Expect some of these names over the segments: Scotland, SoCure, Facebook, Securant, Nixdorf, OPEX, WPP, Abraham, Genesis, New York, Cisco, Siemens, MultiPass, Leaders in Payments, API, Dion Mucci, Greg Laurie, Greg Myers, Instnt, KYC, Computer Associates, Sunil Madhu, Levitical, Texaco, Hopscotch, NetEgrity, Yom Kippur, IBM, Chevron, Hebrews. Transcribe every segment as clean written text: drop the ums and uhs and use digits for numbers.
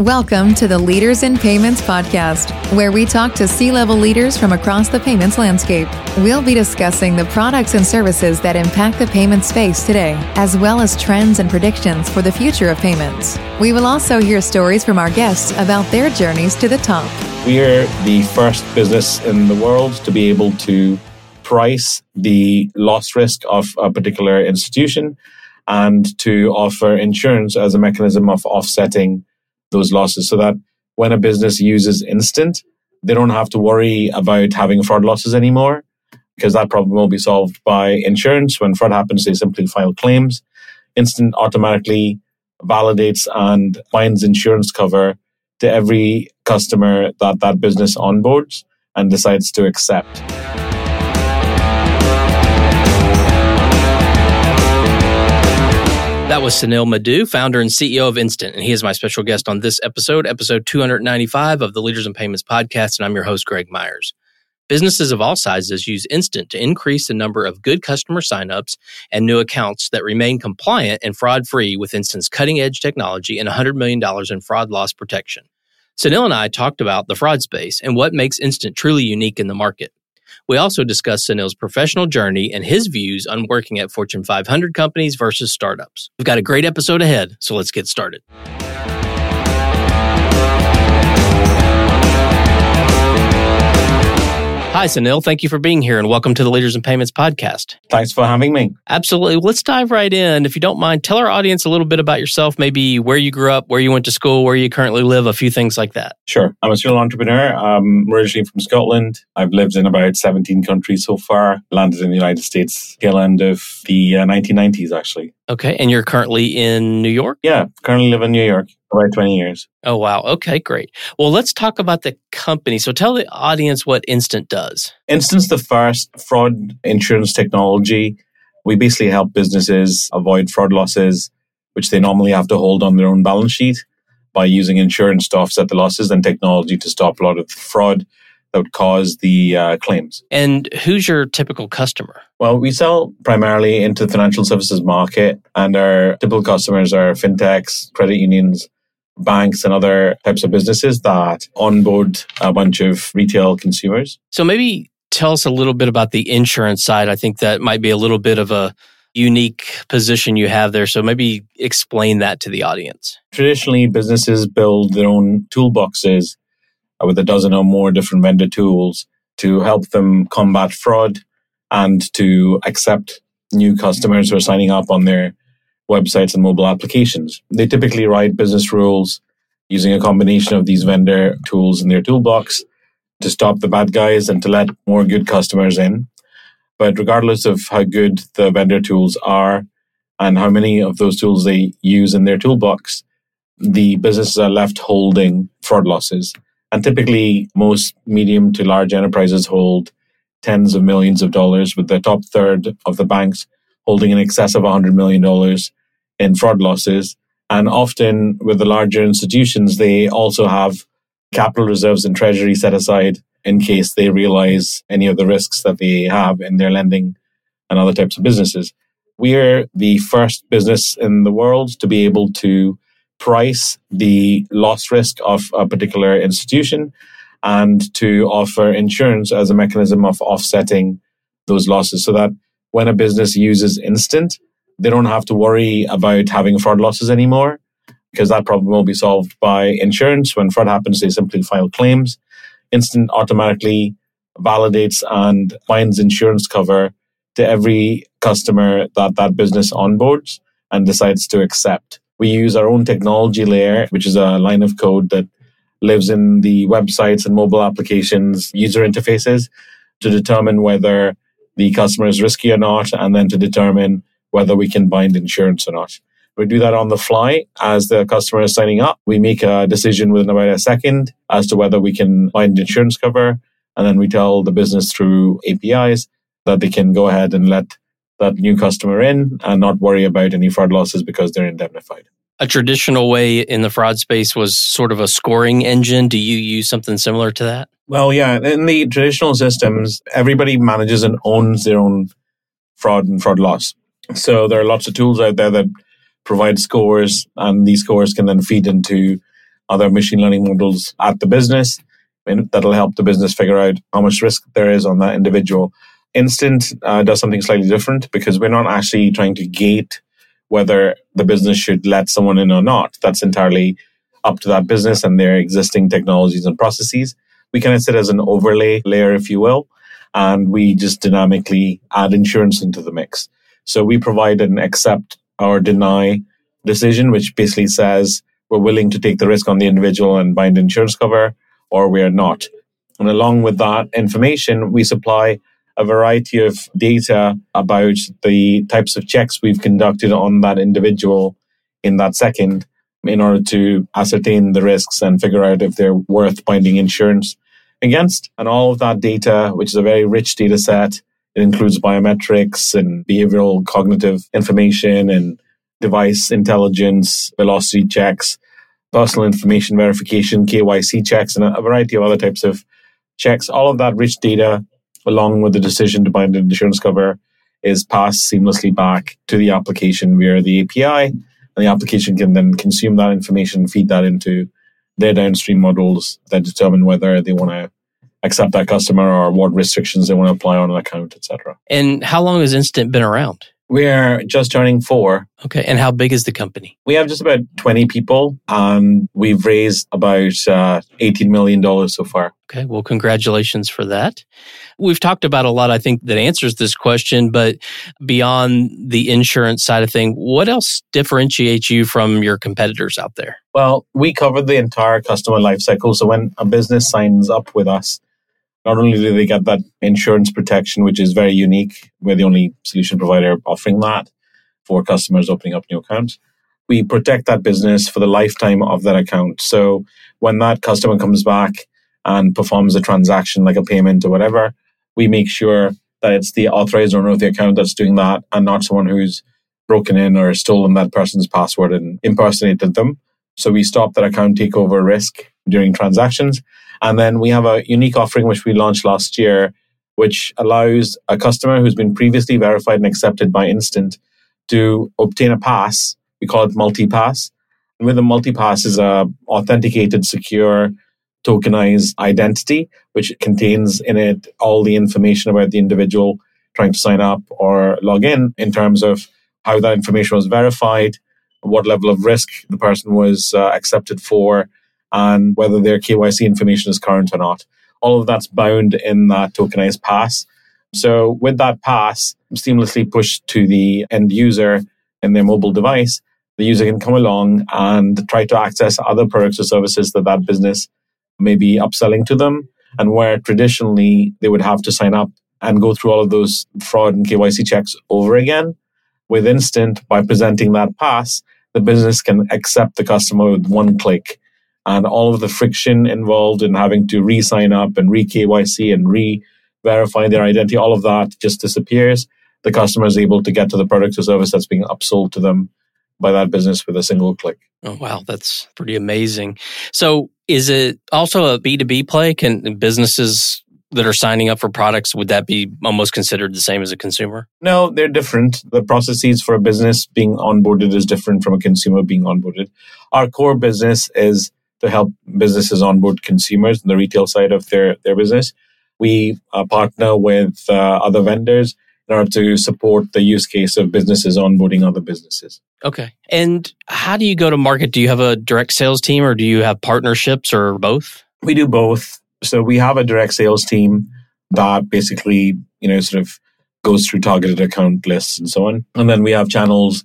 Welcome to the Leaders in Payments podcast, where we talk to C-level leaders from across the payments landscape. We'll be discussing the products and services that impact the payment space today, as well as trends and predictions for the future of payments. We will also hear stories from our guests about their journeys to the top. We are the first business in the world to be able to price the loss risk of a particular institution and to offer insurance as a mechanism of offsetting those losses, so that when a business uses Instnt, they don't have to worry about having fraud losses anymore, because that problem will be solved by insurance. When fraud happens, they simply file claims. Instnt automatically validates and finds insurance cover to every customer that business onboards and decides to accept. That was Sunil Madhu, founder and CEO of Instnt, and he is my special guest on this episode 295 of the Leaders in Payments podcast, and I'm your host, Greg Myers. Businesses of all sizes use Instnt to increase the number of good customer signups and new accounts that remain compliant and fraud-free with Instnt's cutting-edge technology and $100 million in fraud loss protection. Sunil and I talked about the fraud space and what makes Instnt truly unique in the market. We also discussed Sunil's professional journey and his views on working at Fortune 500 companies versus startups. We've got a great episode ahead, so let's get started. Hi, Sunil. Thank you for being here, and welcome to the Leaders in Payments podcast. Thanks for having me. Absolutely. Let's dive right in. If you don't mind, tell our audience a little bit about yourself, maybe where you grew up, where you went to school, where you currently live, a few things like that. Sure. I'm a serial entrepreneur. I'm originally from Scotland. I've lived in about 17 countries so far. Landed in the United States, tail end of the 1990s, actually. Okay. And you're currently in New York? Yeah. Currently live in New York. About 20 years. Oh, wow. Okay, great. Well, let's talk about the company. So tell the audience what Instnt does. Instnt's the first fraud insurance technology. We basically help businesses avoid fraud losses, which they normally have to hold on their own balance sheet, by using insurance to offset the losses and technology to stop a lot of fraud that would cause the claims. And who's your typical customer? Well, we sell primarily into the financial services market, and our typical customers are fintechs, credit unions, banks, and other types of businesses that onboard a bunch of retail consumers. So maybe tell us a little bit about the insurance side. I think that might be a little bit of a unique position you have there. So maybe explain that to the audience. Traditionally, businesses build their own toolboxes with a dozen or more different vendor tools to help them combat fraud and to accept new customers who are signing up on their websites and mobile applications. They typically write business rules using a combination of these vendor tools in their toolbox to stop the bad guys and to let more good customers in. But regardless of how good the vendor tools are and how many of those tools they use in their toolbox, the businesses are left holding fraud losses. And typically, most medium to large enterprises hold tens of millions of dollars, with the top third of the banks holding in excess of $100 million in fraud losses. And often with the larger institutions, they also have capital reserves and treasury set aside in case they realize any of the risks that they have in their lending and other types of businesses. We are the first business in the world to be able to price the loss risk of a particular institution and to offer insurance as a mechanism of offsetting those losses, so that when a business uses Instnt, they don't have to worry about having fraud losses anymore, because that problem will be solved by insurance. When fraud happens, they simply file claims. Instnt automatically validates and finds insurance cover to every customer that business onboards and decides to accept. We use our own technology layer, which is a line of code that lives in the websites and mobile applications, user interfaces, to determine whether the customer is risky or not, and then to determine whether we can bind insurance or not. We do that on the fly. As the customer is signing up, we make a decision within about a second as to whether we can bind insurance cover, and then we tell the business through APIs that they can go ahead and let that new customer in and not worry about any fraud losses because they're indemnified. A traditional way in the fraud space was sort of a scoring engine. Do you use something similar to that? Well, yeah. In the traditional systems, everybody manages and owns their own fraud and fraud loss. So there are lots of tools out there that provide scores, and these scores can then feed into other machine learning models at the business, and that'll help the business figure out how much risk there is on that individual. Instnt does something slightly different because we're not actually trying to gate whether the business should let someone in or not. That's entirely up to that business and their existing technologies and processes. We kind of sit as an overlay layer, if you will, and we just dynamically add insurance into the mix. So we provide an accept or deny decision, which basically says we're willing to take the risk on the individual and bind insurance cover, or we are not. And along with that information, we supply a variety of data about the types of checks we've conducted on that individual in that second in order to ascertain the risks and figure out if they're worth binding insurance against. And all of that data, which is a very rich data set, it includes biometrics and behavioral cognitive information and device intelligence, velocity checks, personal information verification, KYC checks, and a variety of other types of checks. All of that rich data, along with the decision to bind an insurance cover, is passed seamlessly back to the application via the API, and the application can then consume that information, feed that into their downstream models that determine whether they want to accept that customer or what restrictions they want to apply on an account, etc. And how long has Instnt been around? We're just turning 4. Okay, and how big is the company? We have just about 20 people, and we've raised about $18 million so far. Okay, well, congratulations for that. We've talked about a lot, I think, that answers this question, but beyond the insurance side of things, what else differentiates you from your competitors out there? Well, we cover the entire customer lifecycle. So when a business signs up with us, not only do they get that insurance protection, which is very unique, we're the only solution provider offering that for customers opening up new accounts. We protect that business for the lifetime of that account. So when that customer comes back and performs a transaction like a payment or whatever, we make sure that it's the authorized owner of the account that's doing that and not someone who's broken in or stolen that person's password and impersonated them. So we stop that account takeover risk during transactions. And then we have a unique offering, which we launched last year, which allows a customer who's been previously verified and accepted by Instnt to obtain a pass. We call it MultiPass. And with a MultiPass is a authenticated, secure, tokenized identity, which contains in it all the information about the individual trying to sign up or log in terms of how that information was verified, what level of risk the person was accepted for, and whether their KYC information is current or not. All of that's bound in that tokenized pass. So with that pass seamlessly pushed to the end user in their mobile device, the user can come along and try to access other products or services that that business may be upselling to them. And where traditionally they would have to sign up and go through all of those fraud and KYC checks over again, with Instnt, by presenting that pass, the business can accept the customer with one click. And all of the friction involved in having to re-sign up and re-KYC and re-verify their identity, all of that just disappears. The customer is able to get to the product or service that's being upsold to them by that business with a single click. Oh, wow. That's pretty amazing. So is it also a B2B play? Can businesses that are signing up for products, would that be almost considered the same as a consumer? No, they're different. The processes for a business being onboarded is different from a consumer being onboarded. Our core business is to help businesses onboard consumers in the retail side of their business. We partner with other vendors in order to support the use case of businesses onboarding other businesses. Okay. And how do you go to market? Do you have a direct sales team or do you have partnerships or both? We do both. So we have a direct sales team that basically, sort of goes through targeted account lists and so on. And then we have channels,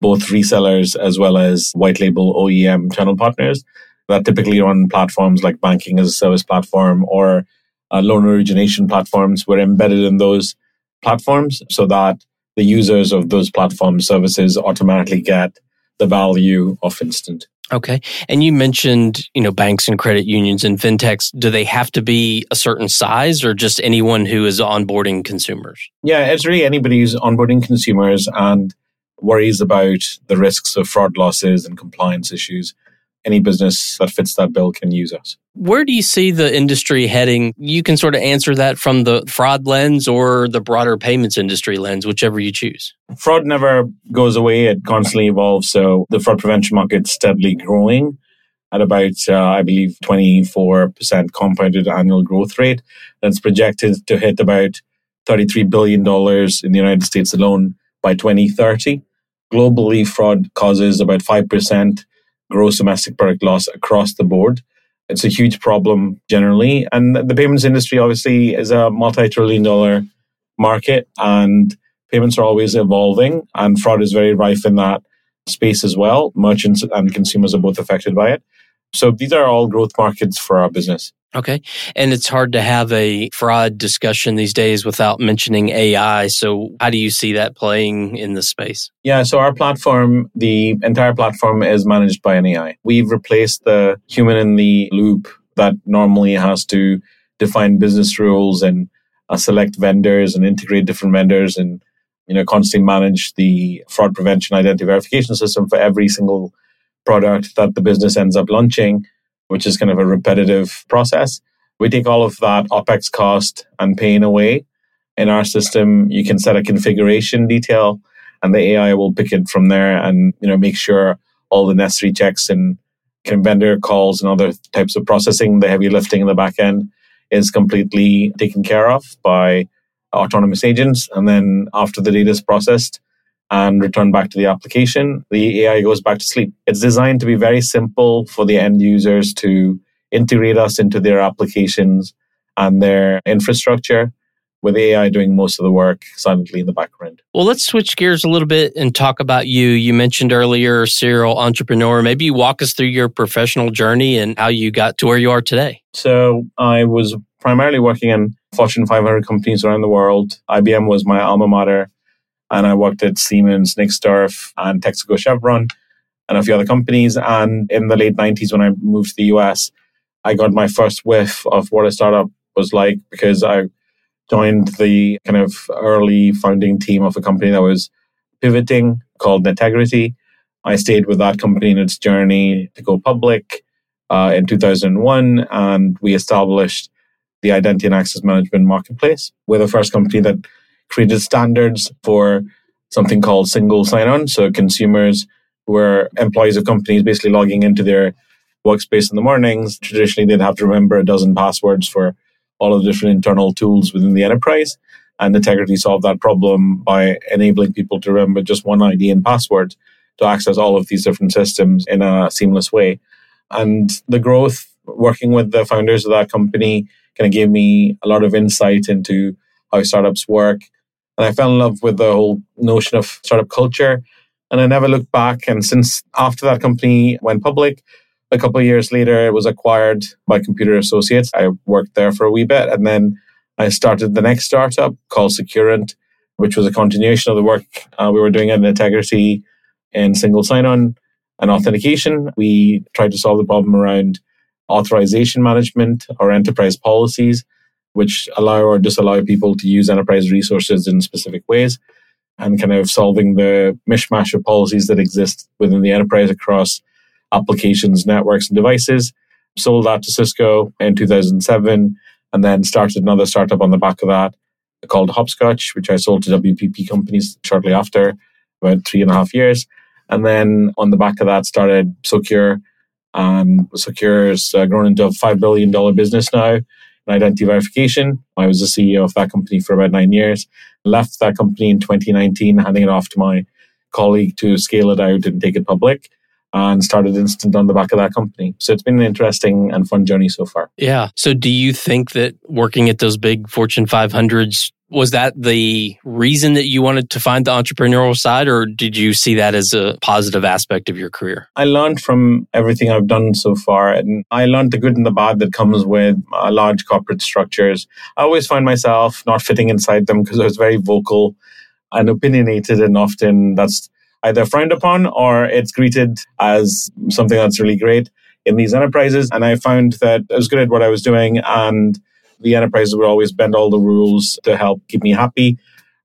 both resellers as well as white label OEM channel partners that typically on platforms like banking as a service platform or loan origination platforms. We're embedded in those platforms so that the users of those platform services automatically get the value of Instnt. Okay. And you mentioned, banks and credit unions and fintechs. Do they have to be a certain size or just anyone who is onboarding consumers? Yeah, it's really anybody who's onboarding consumers and worries about the risks of fraud losses and compliance issues. Any business that fits that bill can use us. Where do you see the industry heading? You can sort of answer that from the fraud lens or the broader payments industry lens, whichever you choose. Fraud never goes away. It constantly evolves. So the fraud prevention market's steadily growing. at about, I believe, 24% compounded annual growth rate. That's projected to hit about $33 billion in the United States alone by 2030. Globally, fraud causes about 5% gross domestic product loss across the board. It's a huge problem generally. And the payments industry obviously is a multi-trillion-dollar market, and payments are always evolving, and fraud is very rife in that space as well. Merchants and consumers are both affected by it. So these are all growth markets for our business. Okay. And it's hard to have a fraud discussion these days without mentioning AI. So how do you see that playing in this space? Yeah. So our platform, the entire platform is managed by an AI. We've replaced the human in the loop that normally has to define business rules and select vendors and integrate different vendors and, you know, constantly manage the fraud prevention identity verification system for every single product that the business ends up launching, which is kind of a repetitive process. We take all of that OPEX cost and pain away. In our system, you can set a configuration detail and the AI will pick it from there and, you know, make sure all the necessary checks and vendor calls and other types of processing, the heavy lifting in the back end, is completely taken care of by autonomous agents. And then after the data is processed and returned back to the application, the AI goes back to sleep. It's designed to be very simple for the end users to integrate us into their applications and their infrastructure, with AI doing most of the work silently in the background. Well, let's switch gears a little bit and talk about you. You mentioned earlier, serial entrepreneur. Maybe you walk us through your professional journey and how you got to where you are today. So I was primarily working in Fortune 500 companies around the world. IBM was my alma mater. And I worked at Siemens, Nixdorf, and Texaco, Chevron, and a few other companies. And in the late 90s, when I moved to the US, I got my first whiff of what a startup was like, because I joined the kind of early founding team of a company that was pivoting called NetEgrity. I stayed with that company in its journey to go public in 2001, and we established the identity and access management marketplace. We're the first company that created standards for something called single sign-on. So consumers who were employees of companies basically logging into their workspace in the mornings, traditionally they'd have to remember a dozen passwords for all of the different internal tools within the enterprise. And Integrity solved that problem by enabling people to remember just one ID and password to access all of these different systems in a seamless way. And the growth, working with the founders of that company, kind of gave me a lot of insight into how startups work. And I fell in love with the whole notion of startup culture. And I never looked back. And since after that company went public, a couple of years later, it was acquired by Computer Associates. I worked there for a wee bit. And then I started the next startup called Securant, which was a continuation of the work we were doing at Integrity in single sign-on and authentication. We tried to solve the problem around authorization management or enterprise policies, which allow or disallow people to use enterprise resources in specific ways, and kind of solving the mishmash of policies that exist within the enterprise across applications, networks, and devices. Sold that to Cisco in 2007, and then started another startup on the back of that called Hopscotch, which I sold to WPP companies shortly after, about 3.5 years. And then on the back of that started SoCure, and SoCure has grown into a $5 billion business now in identity verification. I was the CEO of that company for about 9 years. Left that company in 2019, handing it off to my colleague to scale it out and take it public, and started Instnt on the back of that company. So it's been an interesting and fun journey so far. Yeah. So do you think that working at those big Fortune 500s, was that the reason that you wanted to find the entrepreneurial side, or did you see that as a positive aspect of your career? I learned from everything I've done so far, and I learned the good and the bad that comes with large corporate structures. I always find myself not fitting inside them because I was very vocal and opinionated, and often that's either frowned upon or it's greeted as something that's really great in these enterprises. And I found that I was good at what I was doing, and the enterprises would always bend all the rules to help keep me happy.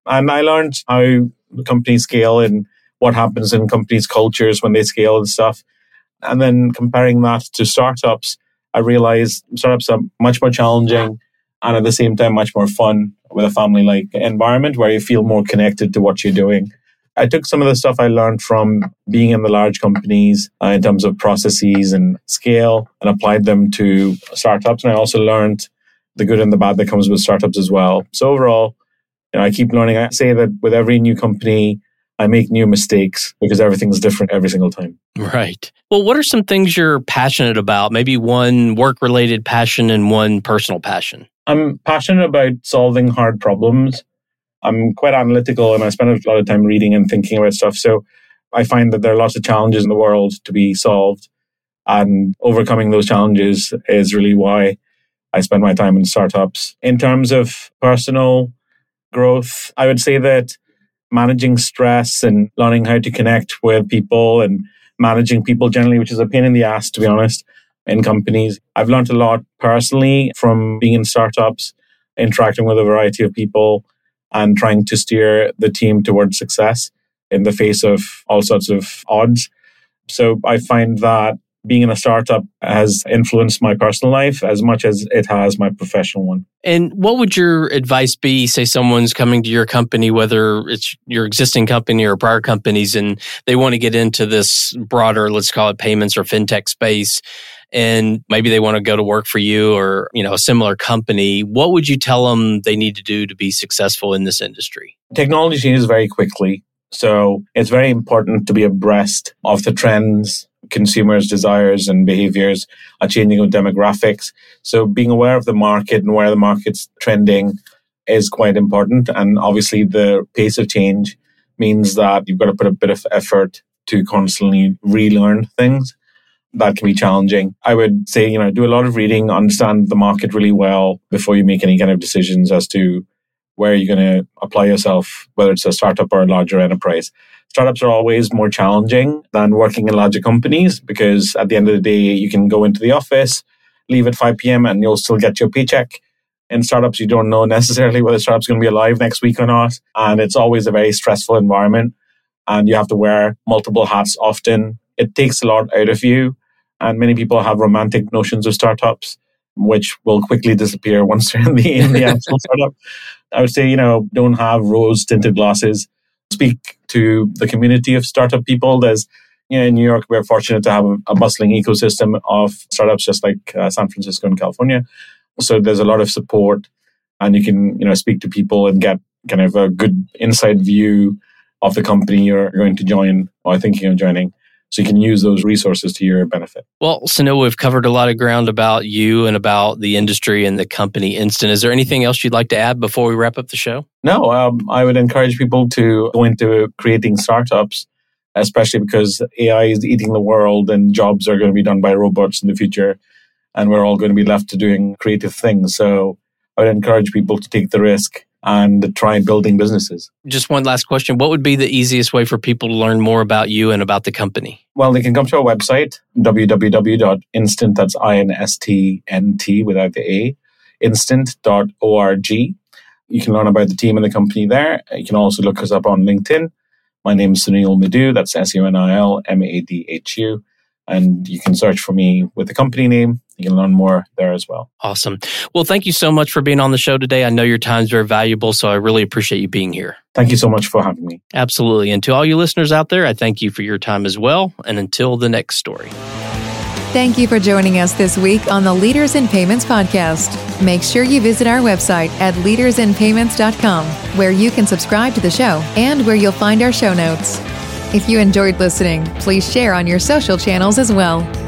And I learned how companies scale and what happens in companies' cultures when they scale and stuff. And then comparing that to startups, I realized startups are much more challenging and at the same time much more fun, with a family-like environment where you feel more connected to what you're doing. I took some of the stuff I learned from being in the large companies in terms of processes and scale and applied them to startups. And I also learned the good and the bad that comes with startups as well. So overall, I keep learning. I say that with every new company, I make new mistakes because everything's different every single time. Right. Well, what are some things you're passionate about? Maybe one work-related passion and one personal passion. I'm passionate about solving hard problems. I'm quite analytical and I spend a lot of time reading and thinking about stuff. So I find that there are lots of challenges in the world to be solved, and overcoming those challenges is really why I spend my time in startups. In terms of personal growth, I would say that managing stress and learning how to connect with people and managing people generally, which is a pain in the ass, to be honest, in companies. I've learned a lot personally from being in startups, interacting with a variety of people and trying to steer the team towards success in the face of all sorts of odds. So I find that being in a startup has influenced my personal life as much as it has my professional one. And what would your advice be, say someone's coming to your company, whether it's your existing company or prior companies, and they want to get into this broader, let's call it payments or fintech space, and maybe they want to go to work for you or a similar company. What would you tell them they need to do to be successful in this industry? Technology changes very quickly. So it's very important to be abreast of the trends. Consumers' desires and behaviors are changing with demographics. So being aware of the market and where the market's trending is quite important. And obviously the pace of change means that you've got to put a bit of effort to constantly relearn things. That can be challenging. I would say, do a lot of reading, understand the market really well before you make any kind of decisions as to where you're going to apply yourself, whether it's a startup or a larger enterprise. Startups are always more challenging than working in larger companies because at the end of the day, you can go into the office, leave at 5 p.m. and you'll still get your paycheck. In startups, you don't know necessarily whether startup's going to be alive next week or not. And it's always a very stressful environment. And you have to wear multiple hats often. It takes a lot out of you. And many people have romantic notions of startups, which will quickly disappear once they're in the actual startup. I would say, don't have rose-tinted glasses. Speak to the community of startup people. There's, in New York, we're fortunate to have a bustling ecosystem of startups just like San Francisco and California. So there's a lot of support and you can, speak to people and get kind of a good inside view of the company you're going to join or thinking of joining. So you can use those resources to your benefit. Well, Sunil, we've covered a lot of ground about you and about the industry and the company Instnt. Is there anything else you'd like to add before we wrap up the show? No, I would encourage people to go into creating startups, especially because AI is eating the world and jobs are going to be done by robots in the future. And we're all going to be left to doing creative things. So I would encourage people to take the risk and try building businesses. Just one last question. What would be the easiest way for people to learn more about you and about the company? Well, they can come to our website, www.instnt, that's I-N-S-T-N-T without the A, instnt.org. You can learn about the team and the company there. You can also look us up on LinkedIn. My name is Sunil Madhu, that's S-U-N-I-L-M-A-D-H-U. And you can search for me with the company name. You can learn more there as well. Awesome. Well, thank you so much for being on the show today. I know your time's very valuable, so I really appreciate you being here. Thank you so much for having me. Absolutely. And to all you listeners out there, I thank you for your time as well. And until the next story. Thank you for joining us this week on the Leaders in Payments podcast. Make sure you visit our website at leadersinpayments.com, where you can subscribe to the show and where you'll find our show notes. If you enjoyed listening, please share on your social channels as well.